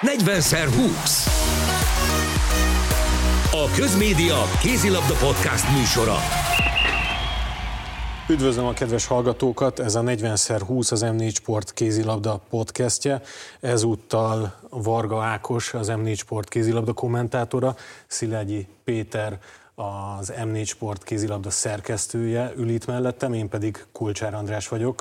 40x20. A Közmédia kézilabda podcast műsora. Üdvözlöm a kedves hallgatókat, ez a 40x20 az M4 Sport kézilabda podcastje. Ezúttal Varga Ákos, az M4 Sport kézilabda kommentátora, Szilágyi Péter, az M4 Sport kézilabda szerkesztője ül itt mellettem, én pedig Kulcsár András vagyok,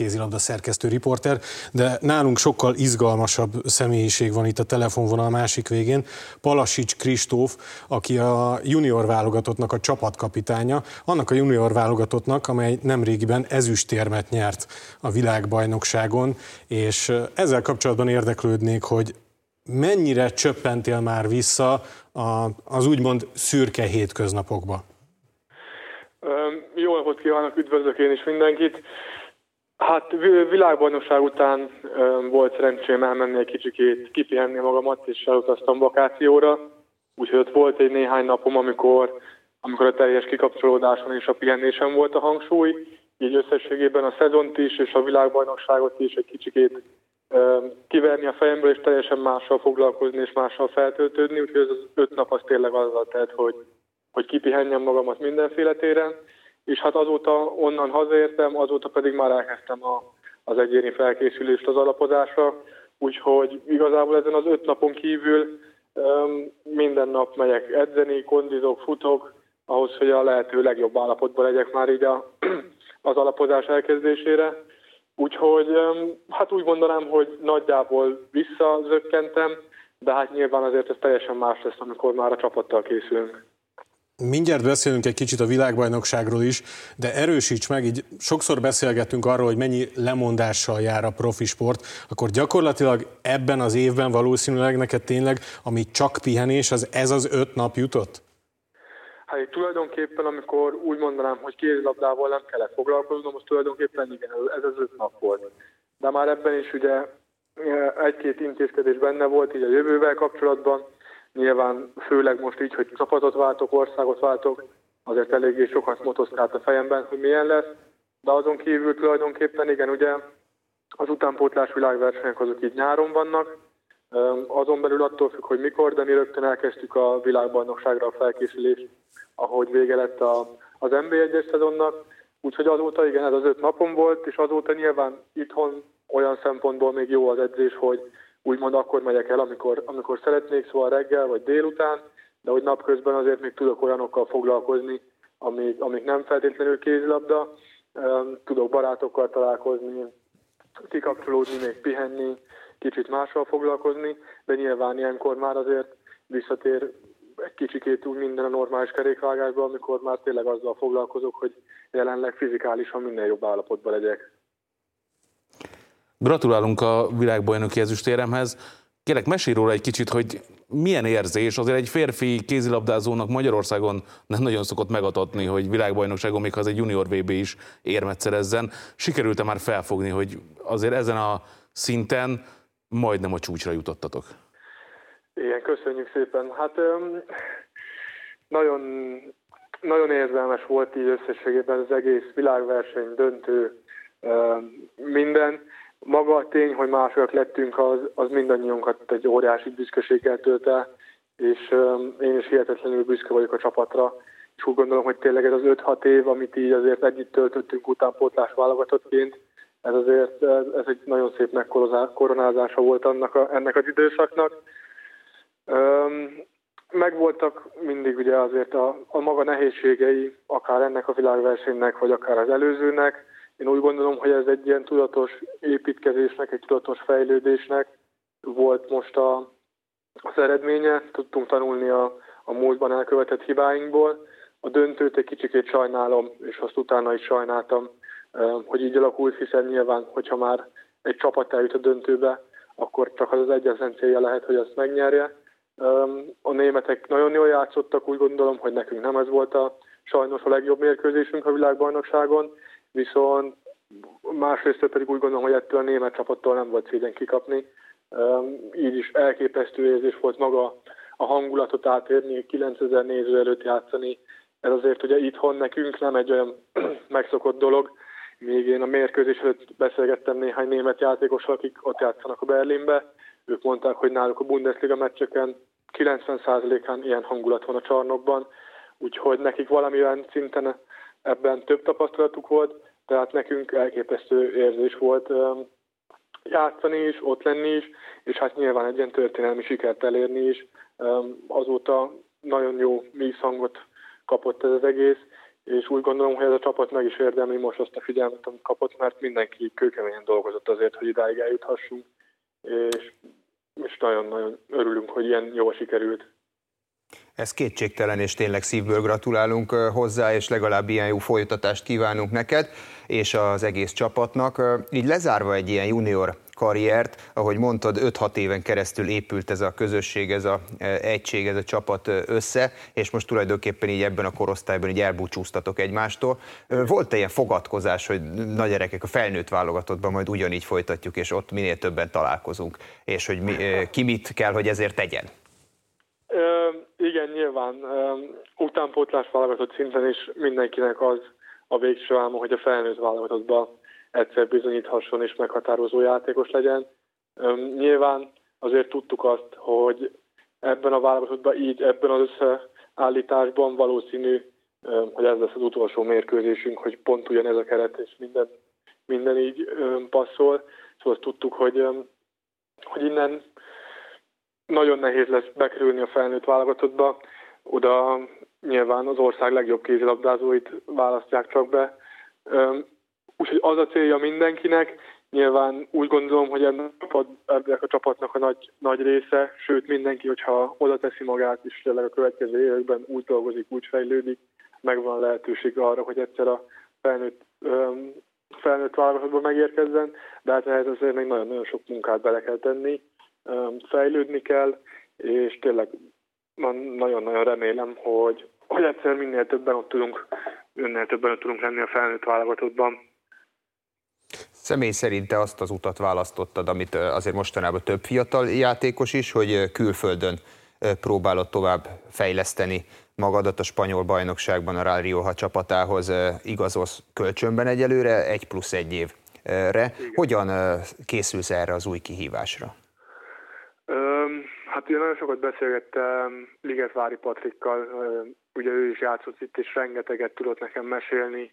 kézilabda szerkesztő riporter, de nálunk sokkal izgalmasabb személyiség van itt a telefonvonal másik végén. Palasics Kristóf, aki a junior válogatottnak a csapatkapitánya, annak a junior válogatottnak, amely nemrégiben ezüstérmet nyert a világbajnokságon, és ezzel kapcsolatban érdeklődnék, hogy mennyire csöppentél már vissza az úgymond szürke hétköznapokba? Jó napot kívánok, üdvözlök én is mindenkit. Hát világbajnokság után volt szerencsém elmenni egy kicsikét, kipihenni magamat, és elutaztam vakációra. Úgyhogy ott volt egy néhány napom, amikor a teljes kikapcsolódáson és a pihenésem volt a hangsúly. Így összességében a szezont is, és a világbajnokságot is egy kicsikét kiverni a fejemből, és teljesen mással foglalkozni, és mással feltöltődni. Úgyhogy ez az 5 nap az tényleg azzal telt, hogy kipihenjem magamat mindenféle téren. És hát azóta onnan hazaértem, azóta pedig már elkezdtem az egyéni felkészülést az alapozásra, úgyhogy igazából ezen az 5 napon kívül minden nap megyek edzeni, kondizok, futok, ahhoz, hogy a lehető legjobb állapotban legyek már így az alapozás elkezdésére. Úgyhogy hát úgy mondanám, hogy nagyjából visszazökkentem, de hát nyilván azért ez teljesen más lesz, amikor már a csapattal készülünk. Mindjárt beszélünk egy kicsit a világbajnokságról is, de erősíts meg, így sokszor beszélgetünk arról, hogy mennyi lemondással jár a profi sport, akkor gyakorlatilag ebben az évben valószínűleg neked tényleg, ami csak pihenés, az ez az 5 nap jutott? Hát tulajdonképpen, amikor úgy mondanám, hogy kézilabdával nem kellett foglalkoznom, az tulajdonképpen igen, ez az 5 nap volt. De már ebben is ugye egy-két intézkedés benne volt így a jövővel kapcsolatban. Nyilván főleg most így, hogy csapatot váltok, országot váltok, azért eléggé sokat motoszkált a fejemben, hogy milyen lesz, de azon kívül tulajdonképpen igen, ugye az utánpótlás világversenyek azok így nyáron vannak, azon belül attól függ, hogy mikor, de mi rögtön elkezdtük a világbajnokságra a felkészülést, ahogy vége lett az NB1-es szezonnak, úgyhogy azóta igen, ez az 5 napom volt, és azóta nyilván itthon olyan szempontból még jó az edzés, hogy úgymond akkor megyek el, amikor szeretnék, szóval reggel vagy délután, de hogy napközben azért még tudok olyanokkal foglalkozni, amik nem feltétlenül kézilabda, tudok barátokkal találkozni, kikapcsolódni, még pihenni, kicsit mással foglalkozni, de nyilván ilyenkor már azért visszatér egy kicsikét úgy minden a normális kerékvágásba, amikor már tényleg azzal foglalkozok, hogy jelenleg fizikálisan minél jobb állapotban legyek. Gratulálunk a világbajnoki ezüstéremhez. Kérlek, mesélj róla egy kicsit, hogy milyen érzés, azért egy férfi kézilabdázónak Magyarországon nem nagyon szokott megatatni, hogy világbajnokságon, még ha az egy junior VB is érmet szerezzen. Sikerült-e már felfogni, hogy azért ezen a szinten majdnem a csúcsra jutottatok? Igen, köszönjük szépen. Hát nagyon, nagyon érzelmes volt így összességében az egész világverseny, döntő, minden. Maga a tény, hogy mások lettünk, az mindannyiunkat egy óriási büszkeséggel tölt el, és én is hihetetlenül büszke vagyok a csapatra, és úgy gondolom, hogy tényleg ez az 5-6 év, amit így azért együtt töltöttünk utánpótlás válogatottként, ez egy nagyon szép megkoronázása volt ennek az időszaknak. Megvoltak mindig ugye azért a maga nehézségei, akár ennek a világversenynek, vagy akár az előzőnek. Én úgy gondolom, hogy ez egy ilyen tudatos építkezésnek, egy tudatos fejlődésnek volt most az eredménye. Tudtunk tanulni a múltban elkövetett hibáinkból. A döntőt egy kicsikét sajnálom, és azt utána is sajnáltam, hogy így alakult, hiszen nyilván, hogyha már egy csapat eljut a döntőbe, akkor csak az egyetlen célja lehet, hogy azt megnyerje. A németek nagyon jól játszottak, úgy gondolom, hogy nekünk nem ez volt sajnos a legjobb mérkőzésünk a világbajnokságon, viszont másrészt pedig úgy gondolom, hogy ettől a német csapattól nem volt szégyen kikapni. Így is elképesztő érzés volt maga a hangulatot átérni, 9000 néző előtt játszani. Ez azért ugye itthon nekünk nem egy olyan megszokott dolog. Még én a mérkőzés előtt beszélgettem néhány német játékossal, akik ott játszanak a Berlinbe, Ők mondták, hogy náluk a Bundesliga meccseken 90%-án ilyen hangulat van a csarnokban, úgyhogy nekik valamilyen szinten ebben több tapasztalatuk volt, tehát nekünk elképesztő érzés volt játszani is, ott lenni is, és hát nyilván egy ilyen történelmi sikert elérni is. Azóta nagyon jó vízhangot kapott ez az egész, és úgy gondolom, hogy ez a csapat meg is érdemli most azt a figyelmet, amit kapott, mert mindenki kőkeményen dolgozott azért, hogy idáig eljuthassunk, és nagyon-nagyon örülünk, hogy ilyen jól sikerült. Ez kétségtelen, és tényleg szívből gratulálunk hozzá, és legalább ilyen jó folytatást kívánunk neked, és az egész csapatnak. Így lezárva egy ilyen junior karriert, ahogy mondtad, 5-6 éven keresztül épült ez a közösség, ez a egység, ez a csapat össze, és most tulajdonképpen így ebben a korosztályban így elbúcsúztatok egymástól. Volt-e ilyen fogadkozás, hogy na gyerekek, a felnőtt válogatottban majd ugyanígy folytatjuk, és ott minél többen találkozunk, és hogy ki mit kell, hogy ezért tegyen? Igen, nyilván utánpótlás válogatott szinten is mindenkinek az a végső álma, hogy a felnőtt válogatottban egyszer bizonyíthasson és meghatározó játékos legyen. Nyilván azért tudtuk azt, hogy ebben a válogatottban így, ebben az összeállításban valószínű, hogy ez lesz az utolsó mérkőzésünk, hogy pont ugyanez a keret, és minden így passzol. Szóval azt tudtuk, hogy innen nagyon nehéz lesz bekerülni a felnőtt válogatottba. Oda nyilván az ország legjobb kézilabdázóit választják csak be. Úgyhogy az a célja mindenkinek. Nyilván úgy gondolom, hogy ennek a csapatnak a nagy része, sőt mindenki, hogyha oda teszi magát, és tényleg a következő években úgy dolgozik, úgy fejlődik, megvan lehetőség arra, hogy egyszer a felnőtt válogatottba megérkezzen, de hát ehhez azért még nagyon-nagyon sok munkát bele kell tenni. Fejlődni kell, és tényleg nagyon-nagyon remélem, hogy egyszer minél többen ott tudunk lenni a felnőtt válogatottban. Személy szerint te azt az utat választottad, amit azért mostanában több fiatal játékos is, hogy külföldön próbálod tovább fejleszteni magadat, a spanyol bajnokságban a La Rioja csapatához igazolsz kölcsönben egyelőre, 1+1 évre. Hogyan készülsz erre az új kihívásra? Hát ugye nagyon sokat beszélgettem Ligetvári Patrikkal, ugye ő is játszott itt, és rengeteget tudott nekem mesélni.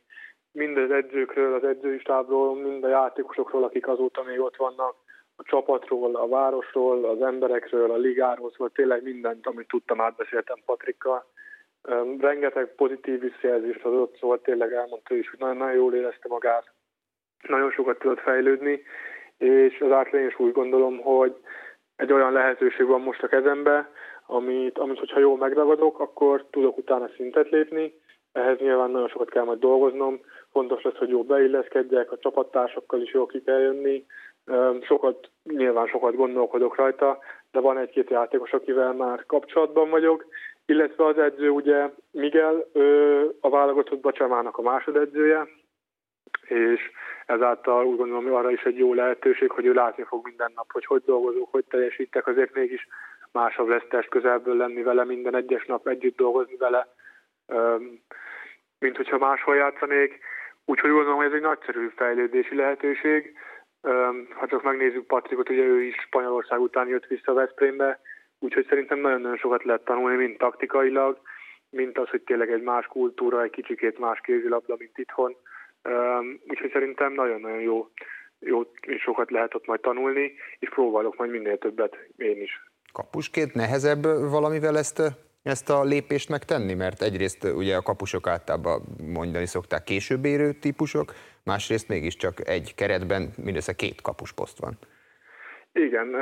Mind az edzőkről, az edzői stábról, mind a játékosokról, akik azóta még ott vannak, a csapatról, a városról, az emberekről, a ligáról, szóval tényleg mindent, amit tudtam, átbeszéltem Patrikkal. Rengeteg pozitív visszajelzést adott, szóval tényleg elmondta is, hogy nagyon-nagyon jól érezte magát, nagyon sokat tudott fejlődni, és az átlén is úgy gondolom, hogy egy olyan lehetőség van most a kezembe, amit hogyha jól megragadok, akkor tudok utána szintet lépni. Ehhez nyilván nagyon sokat kell majd dolgoznom. Fontos lesz, hogy jól beilleszkedjek, a csapattársakkal is jól ki kell jönni. Nyilván sokat gondolkodok rajta, de van egy-két játékos, akivel már kapcsolatban vagyok. Illetve az edző, ugye Miguel, a válogatottban Csemának a másodedzője, és ezáltal úgy gondolom, hogy arra is egy jó lehetőség, hogy ő látni fog minden nap, hogy dolgozok, hogy teljesítek, azért mégis másabb lesz test közelből lenni vele, minden egyes nap együtt dolgozni vele, mint hogyha máshol játszanék. Úgyhogy úgy gondolom, hogy ez egy nagyszerű fejlődési lehetőség. Ha csak megnézzük Patrikot, ugye ő is Spanyolország után jött vissza Veszprémbe, úgyhogy szerintem nagyon-nagyon sokat lehet tanulni, mind taktikailag, mint az, hogy tényleg egy más kultúra, egy kicsikét más kézilabda, mint itthon. Úgyhogy szerintem nagyon-nagyon jó, és sokat lehet ott majd tanulni, és próbálok majd minél többet én is. Kapusként nehezebb valamivel ezt a lépést megtenni? Mert egyrészt ugye a kapusok általában mondani szokták később érő típusok, másrészt mégiscsak egy keretben mindössze 2 kapusposzt van. Igen,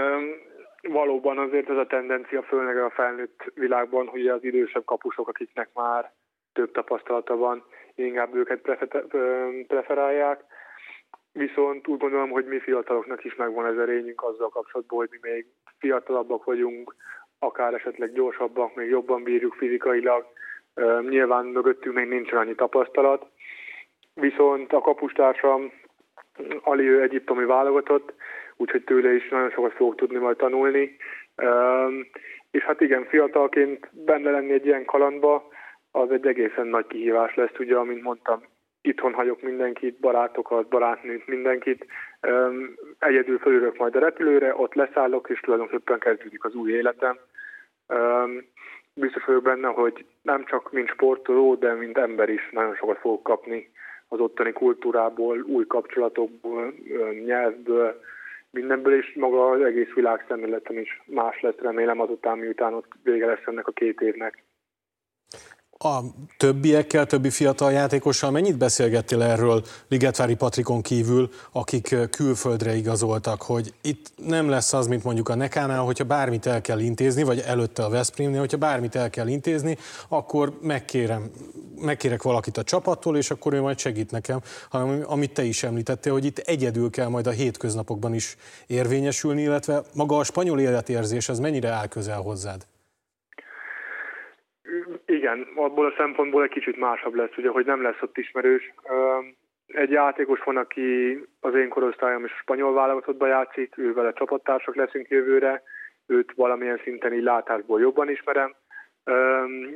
valóban azért ez a tendencia, főleg a felnőtt világban, hogy az idősebb kapusok, akiknek már több tapasztalata van, inkább őket preferálják, viszont úgy gondolom, hogy mi fiataloknak is megvan ez a erényünk azzal kapcsolatban, hogy mi még fiatalabbak vagyunk, akár esetleg gyorsabbak, még jobban bírjuk fizikailag, nyilván mögöttünk még nincsen annyi tapasztalat, viszont a kapustársam Ali, ő egyiptomi válogatott, úgyhogy tőle is nagyon sokat fogok tudni majd tanulni, és hát igen, fiatalként benne lenni egy ilyen kalandba, az egy egészen nagy kihívás lesz, ugye, amint mondtam, itthon hagyok mindenkit, barátokat, barátnőt, mindenkit, egyedül felülök majd a repülőre, ott leszállok, és tulajdonképpen kezdődik az új életem. Biztos vagyok benne, hogy nem csak mint sportoló, de mint ember is nagyon sokat fogok kapni az ottani kultúrából, új kapcsolatokból, nyelvből, mindenből, és maga az egész világ szemléletem is más lesz, remélem, azután, miután ott vége lesz ennek a 2 évnek. A többiekkel, többi fiatal játékossal mennyit beszélgettél erről Ligetvári Patrikon kívül, akik külföldre igazoltak, hogy itt nem lesz az, mint mondjuk a Nekánál, hogyha bármit el kell intézni, vagy előtte a Veszprémnél, hogyha bármit el kell intézni, akkor megkérek valakit a csapattól, és akkor ő majd segít nekem, hanem amit te is említettél, hogy itt egyedül kell majd a hétköznapokban is érvényesülni, illetve maga a spanyol életérzés, ez mennyire áll közel hozzád? Igen, abból a szempontból egy kicsit másabb lesz, ugye, hogy nem lesz ott ismerős. Egy játékos van, aki az én korosztályom is a spanyol válogatottban játszik, ővel a csapattársak leszünk jövőre, őt valamilyen szinten így látásból jobban ismerem.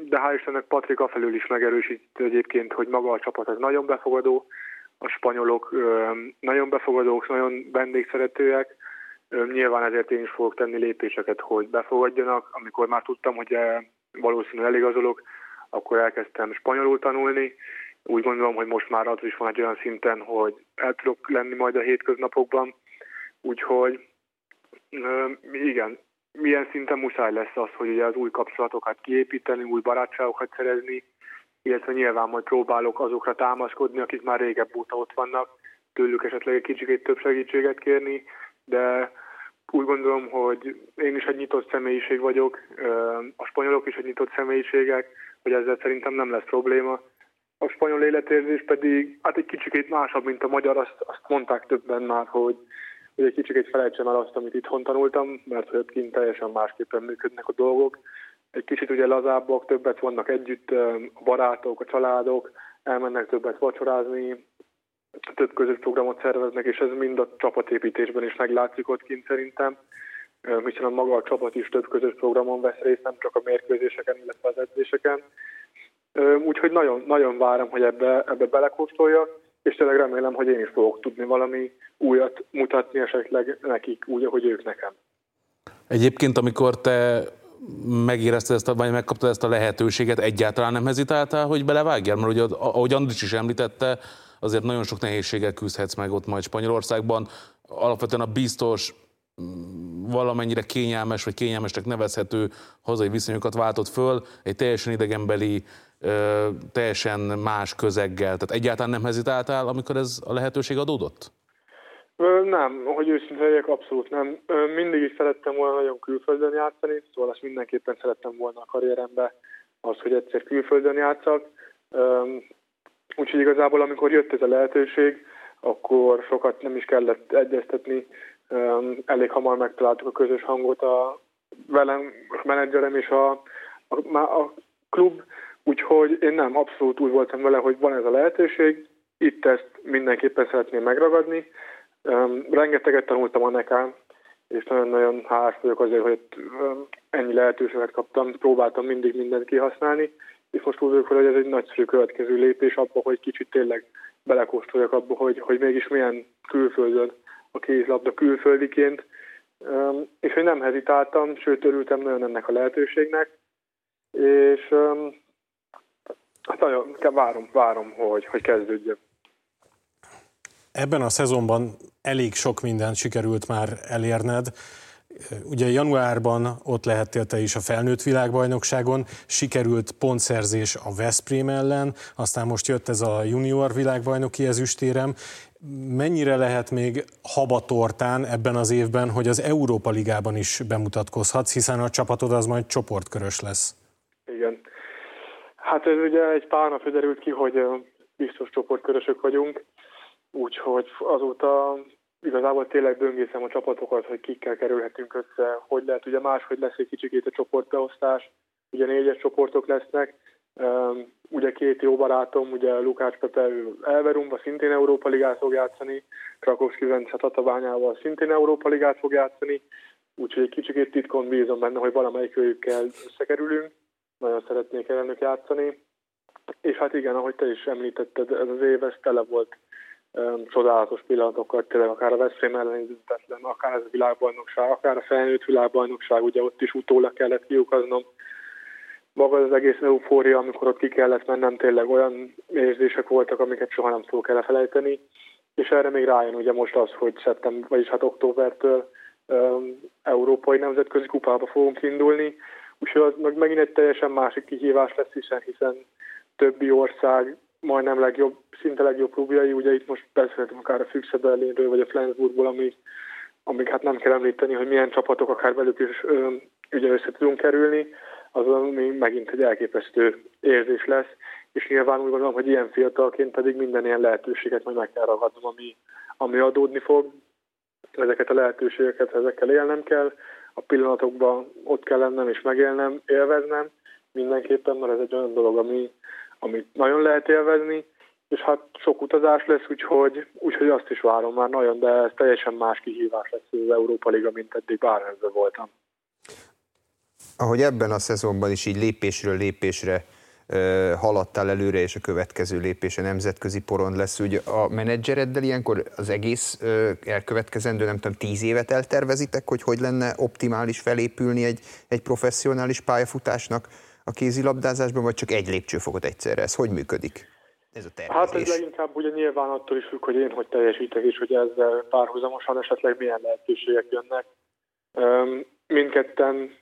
De hál' Istennek Patrik afelől is megerősít egyébként, hogy maga a csapat az nagyon befogadó, a spanyolok nagyon befogadók, nagyon vendégszeretőek. Nyilván ezért én is fogok tenni lépéseket, hogy befogadjanak, amikor már tudtam, hogy valószínűleg eligazolok, akkor elkezdtem spanyolul tanulni. Úgy gondolom, hogy most már az is van egy olyan szinten, hogy el tudok lenni majd a hétköznapokban. Úgyhogy igen, milyen szinten muszáj lesz az, hogy ugye az új kapcsolatokat kiépíteni, új barátságokat szerezni, illetve nyilván majd próbálok azokra támaszkodni, akik már régebb óta ott vannak, tőlük esetleg egy kicsit több segítséget kérni, de úgy gondolom, hogy én is egy nyitott személyiség vagyok, a spanyolok is egy nyitott személyiségek, hogy ezzel szerintem nem lesz probléma. A spanyol életérzés pedig hát egy kicsikét másabb, mint a magyar, azt mondták többen már, hogy egy kicsikét felejtsem el azt, amit itthon tanultam, mert hogy ott kint teljesen másképpen működnek a dolgok. Egy kicsit ugye lazábbak, többet vannak együtt, a barátok, a családok, elmennek többet vacsorázni, több közös programot szerveznek, és ez mind a csapatépítésben is meglátszik ott kint szerintem, hiszen a maga a csapat is több közös programon vesz részt, nem csak a mérkőzéseken, illetve az edzéseken. Úgyhogy nagyon, nagyon várom, hogy ebbe belekóstoljak, és tényleg remélem, hogy én is fogok tudni valami újat mutatni esetleg nekik, úgy, ahogy ők nekem. Egyébként, amikor te megérezted ezt, vagy megkaptad ezt a lehetőséget, egyáltalán nem hezitáltál, hogy belevágjál? Mert ugye, ahogy Andris is említette, azért nagyon sok nehézséggel küzdhetsz meg ott majd Spanyolországban. Alapvetően a biztos, valamennyire kényelmes vagy kényelmesnek nevezhető hazai viszonyokat váltott föl, egy teljesen idegenbeli, teljesen más közeggel. Tehát egyáltalán nem hezitáltál, amikor ez a lehetőség adódott? Nem, hogy őszintén legyek, abszolút nem. Mindig is szerettem volna nagyon külföldön játszani, szóval azt mindenképpen szerettem volna a karrierembe, az, hogy egyszer külföldön játszak. Úgyhogy igazából, amikor jött ez a lehetőség, akkor sokat nem is kellett egyeztetni. Elég hamar megtaláltuk a közös hangot a velem, a menedzserem és a klub. Úgyhogy én nem, abszolút úgy voltam vele, hogy van ez a lehetőség. Itt ezt mindenképpen szeretném megragadni. Rengeteget tanultam a nekám, és nagyon-nagyon hálás vagyok azért, hogy ennyi lehetőséget kaptam. Próbáltam mindig mindent kihasználni. És most úgy vagyok, hogy ez egy nagyszerű következő lépés abba, hogy kicsit tényleg belekóstoljak abba, hogy mégis milyen külföldön a kézlabda külföldiként. És hogy nem hezitáltam, sőt örültem nagyon ennek a lehetőségnek. És hát nagyon várom, hogy kezdődjön. Ebben a szezonban elég sok mindent sikerült már elérned. Ugye januárban ott lehettél te is a felnőtt világbajnokságon, sikerült pontszerzés a Veszprém ellen, aztán most jött ez a junior világbajnoki ezüstérem. Mennyire lehet még habatortán ebben az évben, hogy az Európa Ligában is bemutatkozhatsz, hiszen a csapatod az majd csoportkörös lesz? Igen. Hát ez ugye egy pár nap derült ki, hogy biztos csoportkörösök vagyunk, úgyhogy azóta igazából tényleg böngészem a csapatokat, hogy kikkel kerülhetünk össze, hogy lehet, ugye máshogy lesz egy kicsikét a csoportbeosztás, ugye 4-es csoportok lesznek, ugye 2 jó barátom, ugye Lukács Peperül Elverumba szintén Európa Ligát fog játszani, Krakowski Vence Tatabányával szintén Európa Ligát fog játszani, úgyhogy egy kicsikét titkon bízom benne, hogy valamelyik őjükkel összekerülünk, nagyon szeretnék ellenük játszani, És hát igen, ahogy te is említetted, ez az év tele volt csodálatos pillanatokat, tényleg akár a veszély ellenőrizetetlen, akár ez a világbajnokság, akár a felnőtt világbajnokság, ugye ott is utólag kellett kiukaznom. Maga az egész eufória, amikor ott ki kellett mennem, tényleg olyan érzések voltak, amiket soha nem fogok elfelejteni. És erre még rájön ugye most az, hogy októbertől európai nemzetközi kupába fogunk indulni, úgyhogy az meg megint egy teljesen másik kihívás lesz, hiszen többi ország majdnem szinte legjobb klubjai, ugye itt most beszélhetünk akár a Füchse Berlinről vagy a Flensburgból, amik hát nem kell említeni, hogy milyen csapatok akár velük is ugye össze tudunk kerülni, az ami megint egy elképesztő érzés lesz, és nyilván úgy gondolom, hogy ilyen fiatalként pedig minden ilyen lehetőséget majd meg kell ragadnom, ami adódni fog. Ezeket a lehetőségeket, ezekkel élnem kell, a pillanatokban ott kell lennem és megélnem, élveznem mindenképpen, mert ez egy olyan dolog, amit nagyon lehet élvezni, és hát sok utazás lesz, úgyhogy azt is várom már nagyon, de ez teljesen más kihívás lesz az Európa Liga, mint eddig bárhányban voltam. Ahogy ebben a szezonban is így lépésről lépésre haladtál előre, és a következő lépés a nemzetközi poron lesz. Ugye a menedzsereddel ilyenkor az egész elkövetkezendő, 10 évet eltervezitek, hogy lenne optimális felépülni egy professzionális pályafutásnak a kézilabdázásban, vagy csak egy lépcsőfokot egyszerre? Ez hogy működik? Ez a tervezés. Hát ez leginkább ugye nyilván attól is függ, hogy én hogy teljesítek, és hogy ezzel párhuzamosan esetleg milyen lehetőségek jönnek. Mindketten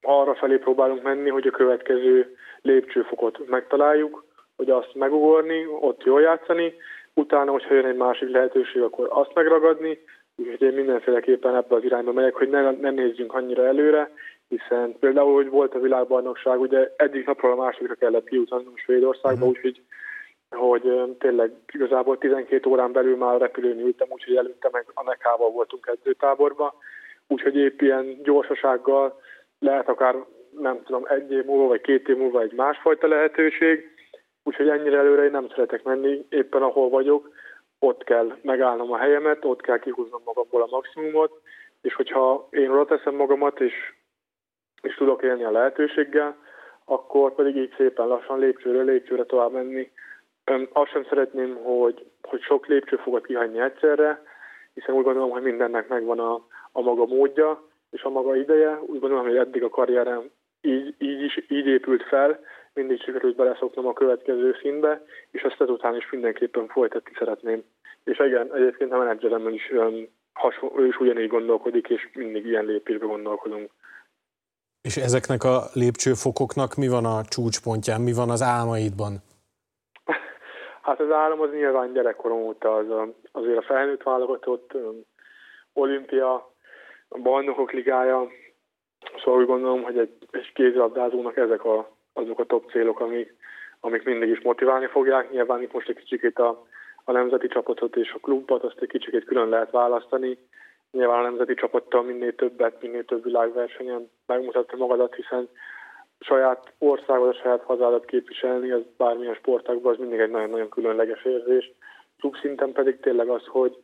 arra felé próbálunk menni, hogy a következő lépcsőfokot megtaláljuk, hogy azt megugorni, ott jól játszani, utána, hogyha jön egy másik lehetőség, akkor azt megragadni, úgyhogy én mindenféleképpen ebbe az irányba megyek, hogy ne nézzünk annyira előre, hiszen például, hogy volt a világbajnokság, ugye egyik napról a másodikra kellett kijutnom Svédországba, úgyhogy tényleg igazából 12 órán belül már repülőn ültem, úgyhogy előtte meg a Nekával voltunk edzőtáborban, úgyhogy épp ilyen gyorsasággal lehet akár, nem tudom, 1 év múlva vagy 2 év múlva egy másfajta lehetőség, úgyhogy ennyire előre én nem szeretek menni, éppen ahol vagyok, ott kell megállnom a helyemet, ott kell kihúznom magamból a maximumot, és hogyha én oda teszem magamat, és tudok élni a lehetőséggel, akkor pedig így szépen lassan lépcsőre tovább menni. Azt sem szeretném, hogy sok lépcsőfogat kihagyni egyszerre, hiszen úgy gondolom, hogy mindennek megvan a maga módja, és a maga ideje, úgy gondolom, hogy eddig a karrierem így épült fel, mindig sikerült beleszoknom a következő színbe, és azt ezután is mindenképpen folytatni szeretném. És igen, egyébként a menedzseremmel is, ő is ugyanígy gondolkodik, és mindig ilyen lépésbe gondolkodunk. És ezeknek a lépcsőfokoknak mi van a csúcspontján, mi van az álmaidban? Hát az álom az nyilván gyerekkorom óta azért a felnőtt válogatott, olimpia, a Bajnokok Ligája, szóval úgy gondolom, hogy egy kézilabdázónak ezek azok a top célok, amik mindig is motiválni fogják. Nyilván itt most egy kicsikét a nemzeti csapatot és a klubot, azt egy kicsikét külön lehet választani. Nyilván a nemzeti csapattal minél több világversenyen megmutatta magadat, hiszen saját országot, a saját hazádat képviselni, az bármilyen sportágban, az mindig egy nagyon-nagyon különleges érzés. Klubszinten pedig tényleg az, hogy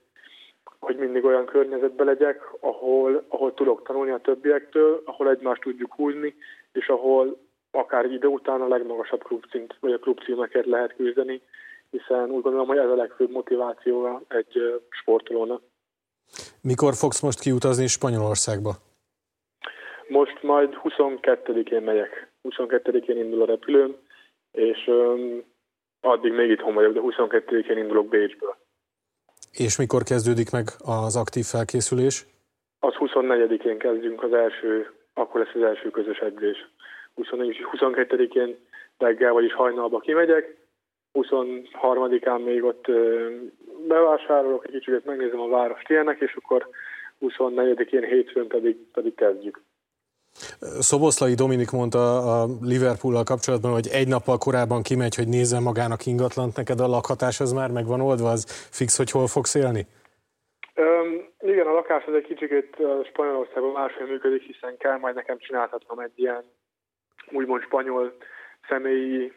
mindig olyan környezetben legyek, ahol tudok tanulni a többiektől, ahol egymást tudjuk húzni, és ahol akár idő után a legmagasabb klubszint, vagy a klubcímekért lehet küzdeni, hiszen úgy gondolom, hogy ez a legfőbb motivációja egy sportolónak. Mikor fogsz most kiutazni Spanyolországba? Most majd 22-én megyek. 22-én indul a repülőm, és addig még itthon vagyok, de 22-én indulok Bécsből. És mikor kezdődik meg az aktív felkészülés? Az 24-én kezdünk akkor lesz az első közös edzés. 22-én reggel, vagyis hajnalba kimegyek, 23-án még ott bevásárolok, egy kicsit megnézem a várost ilyenek, és akkor 24-én hétfőn pedig kezdjük. Szoboszlai Dominik mondta a Liverpool-al kapcsolatban, hogy egy nappal korábban kimegy, hogy nézze magának ingatlant. Neked a lakhatás az már megvan oldva? Az fix, hogy hol fogsz élni? Igen, a lakás az egy kicsikét Spanyolországban máshogy működik, hiszen kell majd nekem csináltatnom egy ilyen úgymond spanyol személyi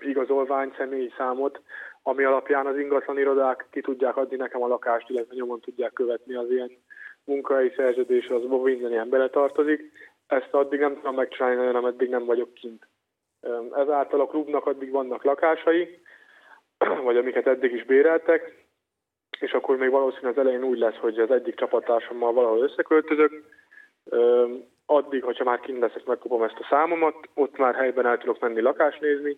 igazolvány, személyi számot, ami alapján az ingatlan irodák ki tudják adni nekem a lakást, illetve nyomon tudják követni az ilyen munkai szerződés, az minden ilyen beletartozik. Ezt addig nem tudom megcsinálni, ameddig nem vagyok kint. Ezáltal a klubnak addig vannak lakásai, vagy amiket eddig is béreltek, és akkor még valószínűleg az elején úgy lesz, hogy az egyik csapattársammal valahol összeköltözök. Addig, hogyha már kint leszek, megkapom ezt a számomat, ott már helyben el tudok menni lakást nézni,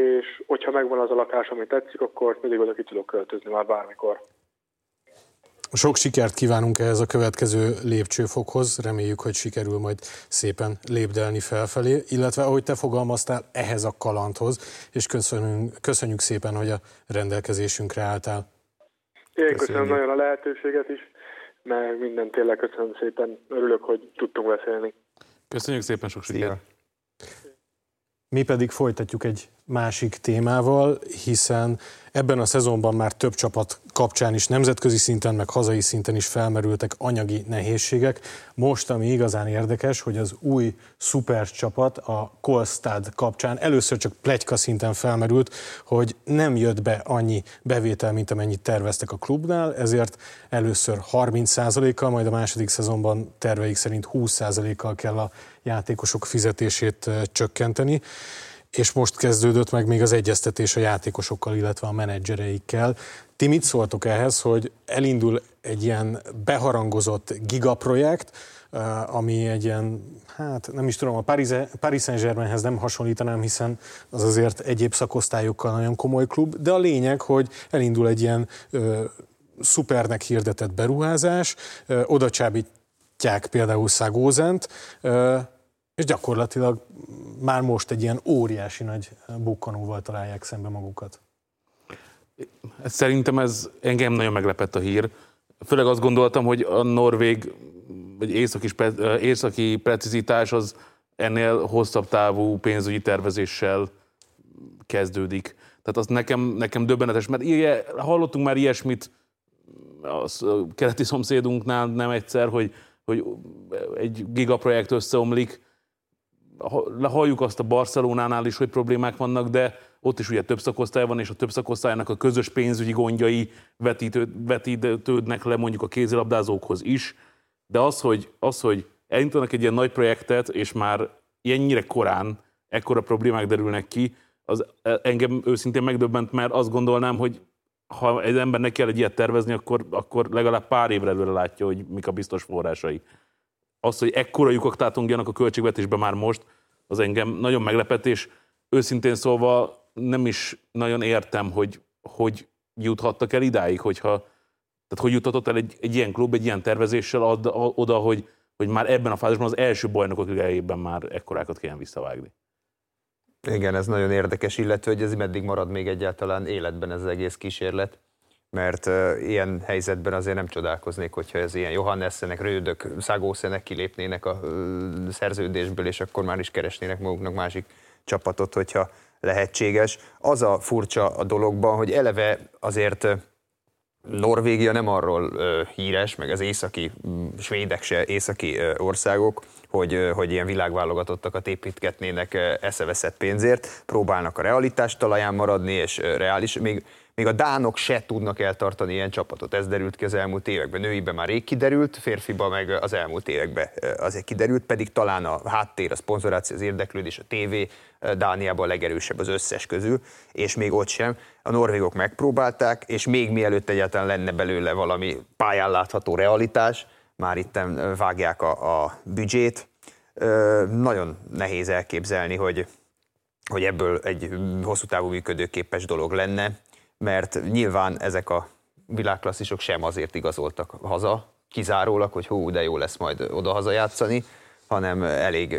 és hogyha megvan az a lakás, ami tetszik, akkor mindig oda ki tudok költözni már bármikor. Sok sikert kívánunk ehhez a következő lépcsőfokhoz, reméljük, hogy sikerül majd szépen lépdelni felfelé, illetve ahogy te fogalmaztál, ehhez a kalandhoz, és köszönjük szépen, hogy a rendelkezésünkre álltál. Én köszönöm nagyon a lehetőséget is, meg mindent tényleg köszönöm szépen, örülök, hogy tudtunk beszélni. Köszönjük szépen, sok sikert! Mi pedig folytatjuk egy másik témával, hiszen ebben a szezonban már több csapat kapcsán is nemzetközi szinten, meg hazai szinten is felmerültek anyagi nehézségek. Most, ami igazán érdekes, hogy az új szupercsapat a Kolstad kapcsán először csak pletyka szinten felmerült, hogy nem jött be annyi bevétel, mint amennyit terveztek a klubnál, ezért először 30%-kal, majd a második szezonban terveik szerint 20%-kal kell a játékosok fizetését csökkenteni. És most kezdődött meg még az egyeztetés a játékosokkal, illetve a menedzsereikkel. Ti mit szóltok ehhez, hogy elindul egy ilyen beharangozott gigaprojekt, ami egy ilyen, hát nem is tudom, a Paris Saint-Germainhez nem hasonlítanám, hiszen az azért egyéb szakosztályokkal nagyon komoly klub, de a lényeg, hogy elindul egy ilyen szupernek hirdetett beruházás, oda csábítják például Szagózent, és gyakorlatilag már most egy ilyen óriási nagy bukkanóval találják szembe magukat. Szerintem ez engem nagyon meglepett a hír. Főleg azt gondoltam, hogy a norvég, vagy északi precizitás az ennél hosszabb távú pénzügyi tervezéssel kezdődik. Tehát az nekem döbbenetes, mert hallottunk már ilyesmit a keleti szomszédunknál nem egyszer, hogy egy gigaprojekt összeomlik. Halljuk azt a Barcelonánál is, hogy problémák vannak, de ott is ugye több szakosztály van, és a több szakosztálynak a közös pénzügyi gondjai vetítődnek le mondjuk a kézilabdázókhoz is, de az, hogy elindítanak egy ilyen nagy projektet, és már ilyennyire korán ekkora problémák derülnek ki, az engem őszintén megdöbbent, mert azt gondolnám, hogy ha egy embernek kell egy ilyet tervezni, akkor legalább pár évre előre látja, hogy mik a biztos forrásai. Az, hogy ekkora lyukak tátongjanak a költségvetésbe már most, az engem nagyon meglepett, és őszintén szólva nem is nagyon értem, hogy juthattak el idáig, hogy juthatott el egy ilyen klub, egy ilyen tervezéssel oda, hogy már ebben a fázisban az első bajnokok ligájában már ekkorákat kelljen visszavágni. Igen, ez nagyon érdekes, illetve hogy ez meddig marad még egyáltalán életben ez az egész kísérlet, mert ilyen helyzetben azért nem csodálkoznék, hogyha ez ilyen Johanneszenek, Rődök, Szagózenek kilépnének a szerződésből, és akkor már is keresnének maguknak másik csapatot, hogyha lehetséges. Az a furcsa a dologban, hogy eleve azért Norvégia nem arról híres, meg az északi, svédek se északi országok, hogy ilyen világválogatottakat építgetnének eszeveszett pénzért, próbálnak a realitás talaján maradni, és reális, még a dánok se tudnak eltartani ilyen csapatot. Ez derült ki az elmúlt években. Nőiben már rég kiderült, férfiban meg az elmúlt években azért kiderült, pedig talán a háttér, a szponzoráció, az érdeklődés, a tévé Dániában a legerősebb az összes közül, és még ott sem. A norvégok megpróbálták, és még mielőtt egyáltalán lenne belőle valami pályán látható realitás, már itten vágják a büdzsét. Nagyon nehéz elképzelni, hogy ebből egy hosszú távú működőképes dolog lenne, mert nyilván ezek a világklasszisok sem azért igazoltak haza, kizárólag, hogy hú, de jó lesz majd oda-haza játszani, hanem elég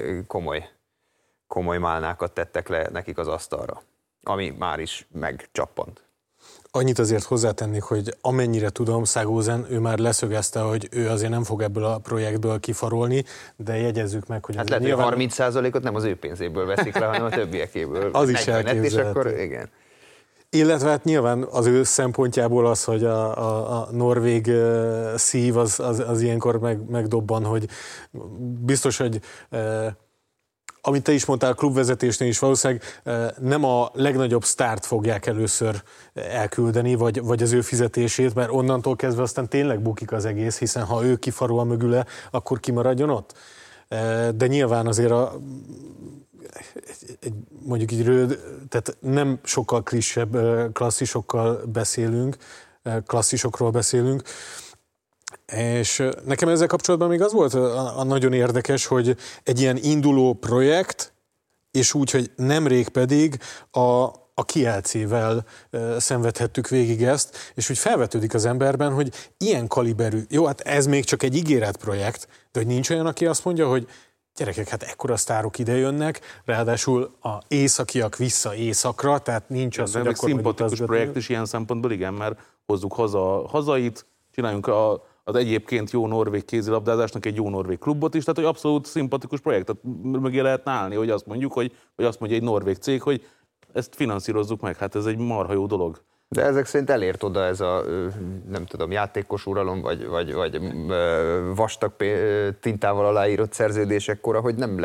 komoly málnákat tettek le nekik az asztalra, ami már is megcsappant. Annyit azért hozzátennék, hogy amennyire tudom, Szagózen, ő már leszögezte, hogy ő azért nem fog ebből a projektből kifarolni, de jegyezzük meg, hogy... Hát lehet, nyilván... 30%-ot nem az ő pénzéből veszik le, hanem a többiekéből. Az is elképzelhető. És akkor igen. Illetve hát nyilván az ő szempontjából az, hogy a norvég szív az ilyenkor megdobban, hogy biztos, hogy... Amit te is mondtál, a klubvezetésnél is valószínűleg nem a legnagyobb sztárt fogják először elküldeni, vagy az ő fizetését, mert onnantól kezdve aztán tényleg bukik az egész, hiszen ha ő kifarol mögüle, akkor kimaradjon ott. de nyilván azért mondjuk így tehát nem sokkal klissebb klasszisokról beszélünk, és nekem ezzel kapcsolatban még az volt a nagyon érdekes, hogy egy ilyen induló projekt, és úgy, hogy nemrég pedig a Kielcével szenvedhettük végig ezt, és úgy felvetődik az emberben, hogy ilyen kaliberű, jó, hát ez még csak egy ígéret projekt, de hogy nincs olyan, aki azt mondja, hogy gyerekek, hát ekkora sztárok ide jönnek, ráadásul a északiak vissza északra, tehát nincs az, hogy akkor... Szimpatikus projekt is ilyen szempontból, igen, mert hozzuk haza a hazait, csináljunk az egyébként jó norvég kézilabdázásnak egy jó norvég klubot is, tehát hogy abszolút szimpatikus projekt. Tehát mögé lehetne állni, hogy azt mondjuk, hogy azt mondja egy norvég cég, hogy ezt finanszírozzuk meg, hát ez egy marha jó dolog. De ezek szerint elért oda ez a, nem tudom, játékos uralom, vagy vastag tintával aláírott szerződésekkora, hogy nem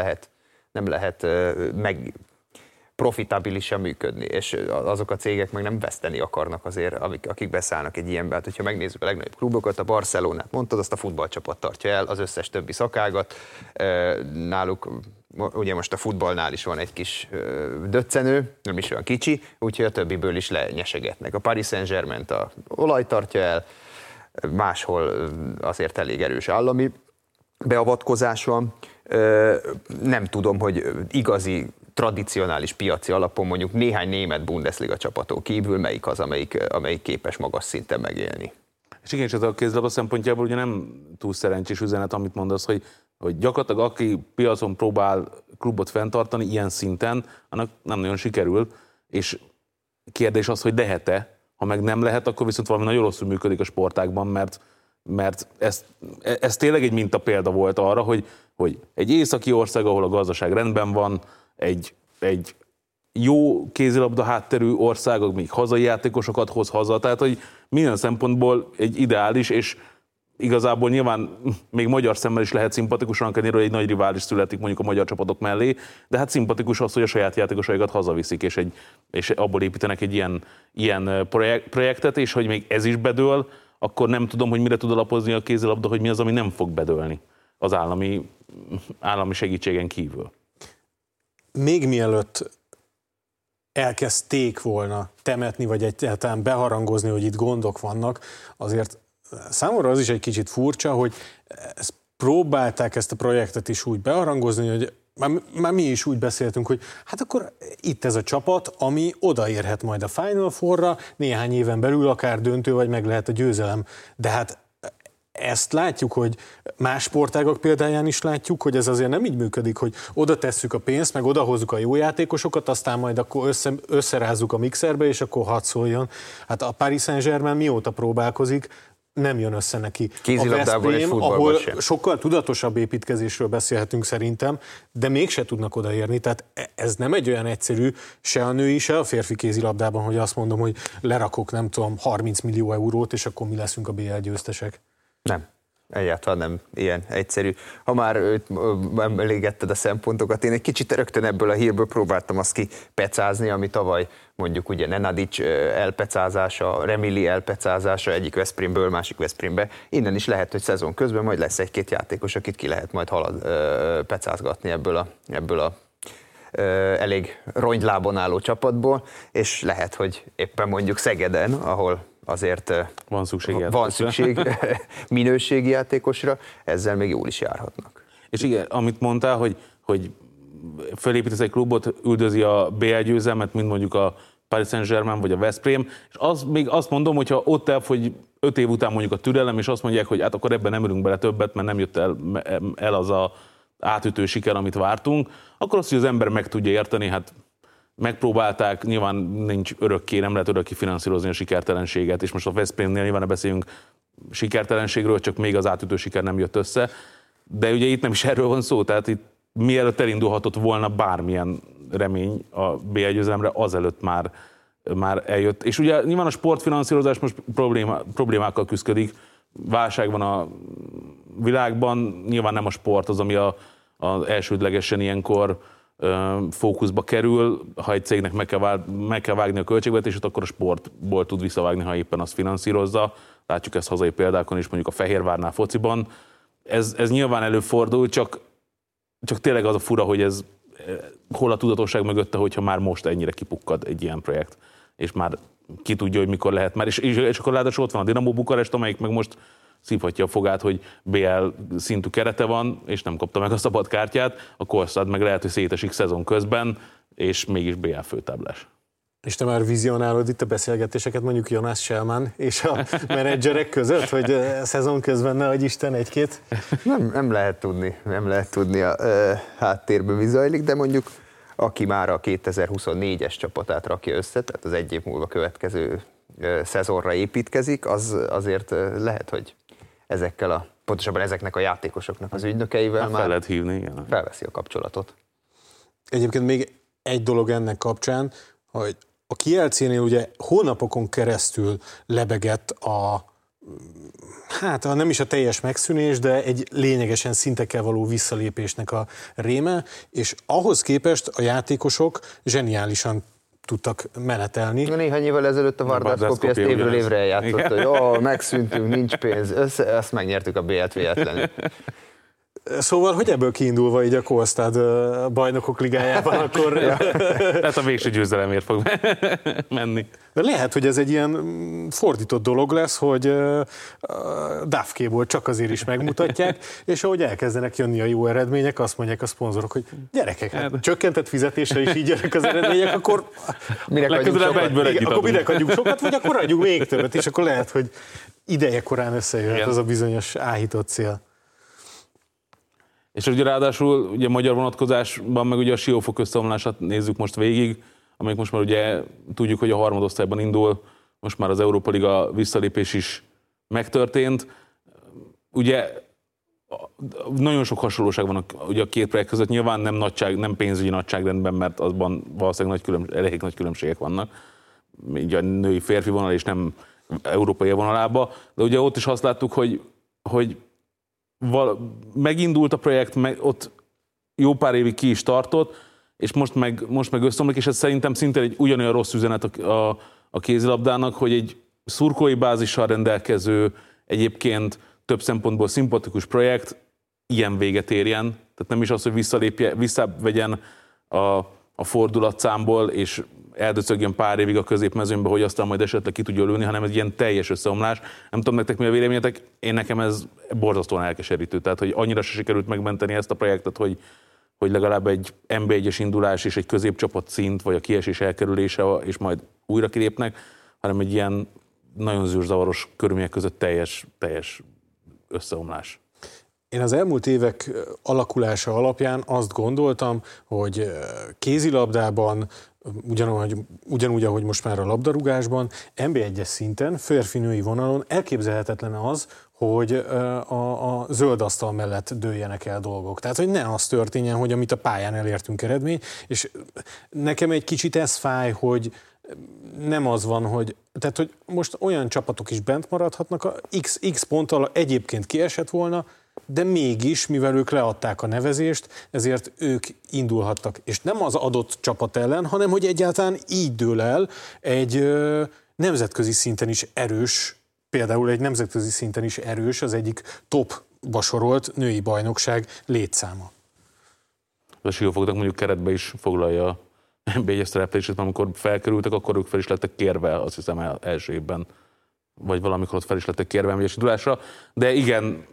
lehet meg profitabilisan működni, és azok a cégek meg nem veszteni akarnak azért, akik beszállnak egy ilyenbe. Hát, hogyha megnézzük a legnagyobb klubokat, a Barcelonát mondtad, azt a futballcsapat tartja el, az összes többi szakágat. Náluk, ugye most a futballnál is van egy kis döccenő, nem is olyan kicsi, úgyhogy a többiből is lenyesegetnek. A Paris Saint-Germain-t a olaj tartja el, máshol azért elég erős állami beavatkozás van. Nem tudom, hogy igazi tradicionális piaci alapon mondjuk néhány német Bundesliga csapaton kívül melyik az, amelyik képes magas szinten megélni. És igen, és ez a kézilabda szempontjából ugye nem túl szerencsés üzenet, amit mondasz, hogy gyakorlatilag aki piacon próbál klubot fenntartani ilyen szinten, annak nem nagyon sikerül, és kérdés az, hogy lehet-e, ha meg nem lehet, akkor viszont valami nagyon rosszul működik a sportágban, mert ez tényleg egy mintapélda volt arra, hogy egy északi ország, ahol a gazdaság rendben van, egy jó kézilabda hátterű országok, még hazai játékosokat hoz haza, tehát hogy minden szempontból egy ideális, és igazából nyilván még magyar szemmel is lehet szimpatikusan annak, hogy egy nagy rivális születik mondjuk a magyar csapatok mellé, de hát szimpatikus az, hogy a saját játékosaikat hazaviszik, és abból építenek egy ilyen projektet, és hogy még ez is bedől, akkor nem tudom, hogy mire tud alapozni a kézilabda, hogy mi az, ami nem fog bedőlni az állami segítségen kívül. Még mielőtt elkezdték volna temetni, vagy egyáltalán beharangozni, hogy itt gondok vannak, azért számomra az is egy kicsit furcsa, hogy ezt próbálták ezt a projektet is úgy beharangozni, hogy már mi is úgy beszéltünk, hogy hát akkor itt ez a csapat, ami odaérhet majd a Final Four-ra, néhány éven belül akár döntő, vagy meg lehet a győzelem. De hát ezt látjuk, hogy más sportágak példáján is látjuk, hogy ez azért nem így működik, hogy oda tesszük a pénzt, meg oda hozzuk a jó játékosokat, aztán majd akkor összerázzuk a mixerbe, és akkor hadd szóljon. Hát a Paris Saint-Germain mióta próbálkozik, nem jön össze neki. Kézilabdában és futballban ahol sem. Sokkal tudatosabb építkezésről beszélhetünk szerintem, de mégse tudnak odaérni. Tehát ez nem egy olyan egyszerű, se a női, se a férfi kézilabdában, hogy azt mondom, hogy lerakok, nem tudom, 30 millió eurót, és akkor mi leszünk a BL győztesek. Nem, egyáltalán nem ilyen egyszerű. Ha már elégetted a szempontokat, én egy kicsit rögtön ebből a hírből próbáltam azt kipecázni, ami tavaly mondjuk ugye Nenadic elpecázása, Remili elpecázása, egyik Veszprémből, másik Veszprémbe. Innen is lehet, hogy szezon közben majd lesz egy-két játékos, akit ki lehet majd pecázgatni ebből a elég rongylábon álló csapatból, és lehet, hogy éppen mondjuk Szegeden, ahol azért van szükség minőségi játékosra, ezzel még jól is járhatnak. És igen, amit mondtál, hogy felépítesz egy klubot, üldözi a BL győzelmet, mint mondjuk a Paris Saint-Germain vagy a Veszprém, és még azt mondom, hogyha ott elfogy 5 év után mondjuk a türelem, és azt mondják, hogy hát akkor ebben nem ülünk bele többet, mert nem jött el az a átütő siker, amit vártunk, akkor azt, hogy az ember meg tudja érteni, hát megpróbálták, nyilván nincs örökké, nem lehet örökké finanszírozni a sikertelenséget, és most a Veszprémnél nyilván beszéljünk sikertelenségről, csak még az átütő siker nem jött össze, de ugye itt nem is erről van szó, tehát itt mielőtt elindulhatott volna bármilyen remény a BL győzelemre, azelőtt már eljött. És ugye nyilván a sportfinanszírozás most problémákkal küzdik, válság van a világban, nyilván nem a sport az, ami az elsődlegesen ilyenkor fókuszba kerül, ha egy cégnek meg kell vágni a költségvetését, akkor a sportból tud visszavágni, ha éppen azt finanszírozza. Látjuk ezt hazai példákon is, mondjuk a Fehérvárnál fociban. Ez nyilván előfordul, csak Csak tényleg az a fura, hogy ez hol a tudatosság mögötte, hogyha már most ennyire kipukkad egy ilyen projekt, és már ki tudja, hogy mikor lehet már. És akkor ráadásul ott van a Dinamo Bukarest, amelyik meg most szívhatja a fogát, hogy BL szintű kerete van, és nem kapta meg a szabad kártyát, a Kolstad meg lehet, hogy szétesik szezon közben, és mégis BL főtáblás. És te már vizionálod itt a beszélgetéseket mondjuk Janász Selmán és a menedzserek között, hogy a szezon közben ne adj Isten egy-két? Nem lehet tudni, a háttérben mi zajlik, de mondjuk aki már a 2024-es csapatát rakja össze, tehát az egy év múlva következő szezonra építkezik, az azért lehet, hogy ezekkel a, pontosabban ezeknek a játékosoknak az ügynökeivel már fel lehet hívni, igen. Felveszi a kapcsolatot. Egyébként még egy dolog ennek kapcsán, hogy a Kielcénél ugye hónapokon keresztül lebegett a, hát nem is a teljes megszűnés, de egy lényegesen szintekkel való visszalépésnek a réme, és ahhoz képest a játékosok zseniálisan tudtak menetelni. Néhány évvel ezelőtt a Várdászkopi ezt évről évre eljátszott, hogy megszűntünk, nincs pénz, ezt megnyertük a BL-t véletlenül. Szóval, hogy ebből kiindulva így a Kolstad bajnokok ligájában akkor... Tehát a végső győzelemért fog menni. De lehet, hogy ez egy ilyen fordított dolog lesz, hogy Dávkéból csak azért is megmutatják, és ahogy elkezdenek jönni a jó eredmények, azt mondják a szponzorok, hogy gyerekek, hát csökkentett fizetésre is így jönnek az eredmények, akkor minek adjunk sokat, vagy akkor adjunk még többet, és akkor lehet, hogy ideje korán összejöhet az a bizonyos áhított cél. És ugye ráadásul ugye magyar vonatkozásban meg ugye a Siófok összeomlását nézzük most végig, amelyik most már ugye tudjuk, hogy a harmadosztályban indul, most már az Európa Liga visszalépés is megtörtént. Ugye nagyon sok hasonlóság van ugye a két projekt között, nyilván nem pénzügyi nagyságrendben, mert azban valószínűleg elég nagy különbségek vannak, így a női férfi vonal és nem európai vonalába, de ugye ott is azt láttuk, hogy megindult a projekt, ott jó pár évig ki is tartott, és most meg összeomlik, és ez szerintem szintén egy ugyanolyan rossz üzenet a kézilabdának, hogy egy szurkolói bázissal rendelkező, egyébként több szempontból szimpatikus projekt ilyen véget érjen. Tehát nem is az, hogy visszavegyen a fordulatszámból, és eldöcögjön pár évig a középmezőnybe, hogy aztán majd esetleg ki tudja lőni, hanem egy ilyen teljes összeomlás. Nem tudom nektek mi a véleményetek, nekem ez borzasztóan elkeserítő. Tehát, hogy annyira se sikerült megmenteni ezt a projektet, hogy legalább egy NB1-es indulás és egy középcsapat szint, vagy a kiesés elkerülése, és majd újra kilépnek, hanem egy ilyen nagyon zűrzavaros körülmények között teljes összeomlás. Én az elmúlt évek alakulása alapján azt gondoltam, hogy kézilabdában, ugyanúgy, ahogy most már a labdarúgásban, NB1-es szinten, férfi-női vonalon elképzelhetetlen az, hogy a zöld asztal mellett dőljenek el dolgok. Tehát, hogy ne az történjen, hogy amit a pályán elértünk eredmény, és nekem egy kicsit ez fáj, hogy nem az van, hogy most olyan csapatok is bent maradhatnak, a X ponttal egyébként kiesett volna, de mégis, mivel ők leadták a nevezést, ezért ők indulhattak. És nem az adott csapat ellen, hanem hogy egyáltalán így dől el egy nemzetközi szinten is erős, például egy nemzetközi szinten is erős az egyik topba sorolt női bajnokság létszáma. A Siófoknak mondjuk keretbe is foglalja a NB1-es szereplését, amikor felkerültek, akkor ők fel is lettek kérve, azt hiszem első évben, vagy valamikor ott fel is lettek kérve NB1-es indulásra, de igen...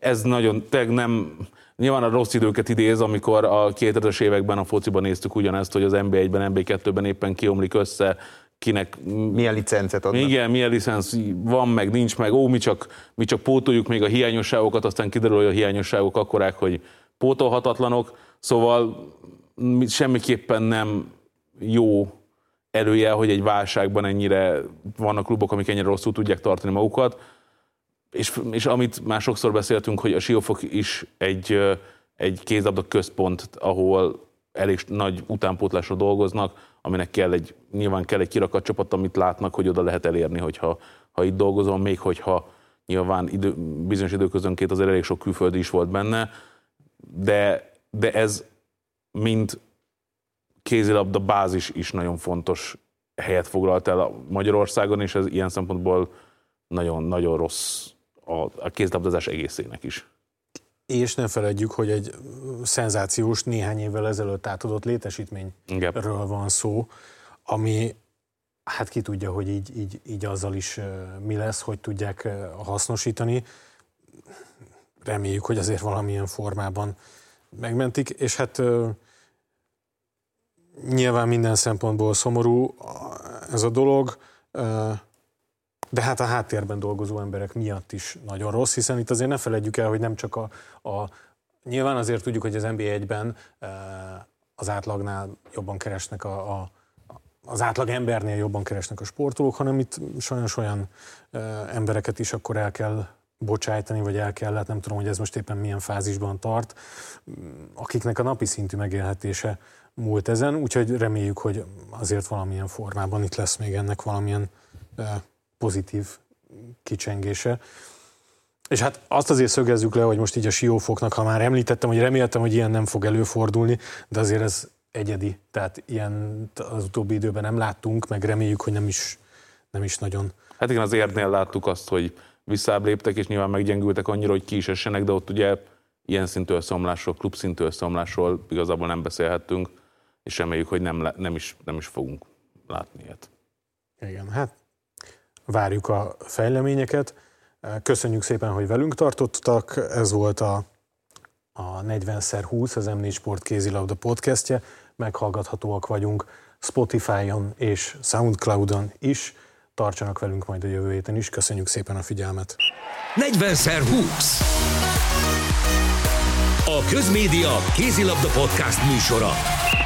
Ez nyilván a rossz időket idéz, amikor a 2000-es években a fociban néztük ugyanezt, hogy az NB1-ben, NB2-ben éppen kiomlik össze, kinek... Milyen licencet adnak. Igen, milyen licenc van meg, nincs meg, mi csak pótoljuk még a hiányosságokat, aztán kiderül, hogy a hiányosságok akkorák, hogy pótolhatatlanok, szóval semmiképpen nem jó előjel, hogy egy válságban ennyire vannak klubok, amik ennyire rosszul tudják tartani magukat. És amit már sokszor beszéltünk, hogy a Siófok is egy kézilabda központ, ahol elég nagy utánpótlásra dolgoznak, aminek nyilván kell egy kirakat csapat, amit látnak, hogy oda lehet elérni, hogyha itt dolgozom, még hogyha nyilván bizonyos időközönként azért elég sok külföldi is volt benne, de ez mind kézilabda bázis is nagyon fontos helyet foglalt el a Magyarországon, és ez ilyen szempontból nagyon-nagyon rossz a kézilabdázás egészének is. És nem feledjük, hogy egy szenzációs néhány évvel ezelőtt átadott létesítményről van szó, ami hát ki tudja, hogy így azzal is mi lesz, hogy tudják hasznosítani. Reméljük, hogy azért valamilyen formában megmentik, és hát nyilván minden szempontból szomorú ez a dolog, de hát a háttérben dolgozó emberek miatt is nagyon rossz, hiszen itt azért ne feledjük el, hogy nem csak nyilván azért tudjuk, hogy az NB1-ben az átlagnál jobban keresnek az átlag embernél jobban keresnek a sportolók, hanem itt sajnos olyan embereket is akkor el kell bocsájtani, vagy el kellett, nem tudom, hogy ez most éppen milyen fázisban tart, akiknek a napi szintű megélhetése múlt ezen, úgyhogy reméljük, hogy azért valamilyen formában itt lesz még ennek valamilyen pozitív kicsengése. És hát azt azért szögezzük le, hogy most így a Siófoknak, ha már említettem, hogy reméltem, hogy ilyen nem fog előfordulni, de azért ez egyedi, tehát ilyen az utóbbi időben nem láttunk, meg reméljük, hogy nem is nagyon. Hát igen, az Érdnél láttuk azt, hogy visszább léptek, és nyilván meggyengültek annyira, hogy ki is essenek, de ott ugye ilyen szintű összeomlásról, klubszintű összeomlásról igazából nem beszélhettünk, és reméljük, hogy nem is fogunk látni ilyet. Igen, hát várjuk a fejleményeket. Köszönjük szépen, hogy velünk tartottak. Ez volt a 40x20, az M4 Sport kézilabda podcastje. Meghallgathatóak vagyunk Spotify-on és Soundcloud-on is. Tartsanak velünk majd a jövő héten is. Köszönjük szépen a figyelmet. 40x20. A Közmédia kézilabda podcast műsora.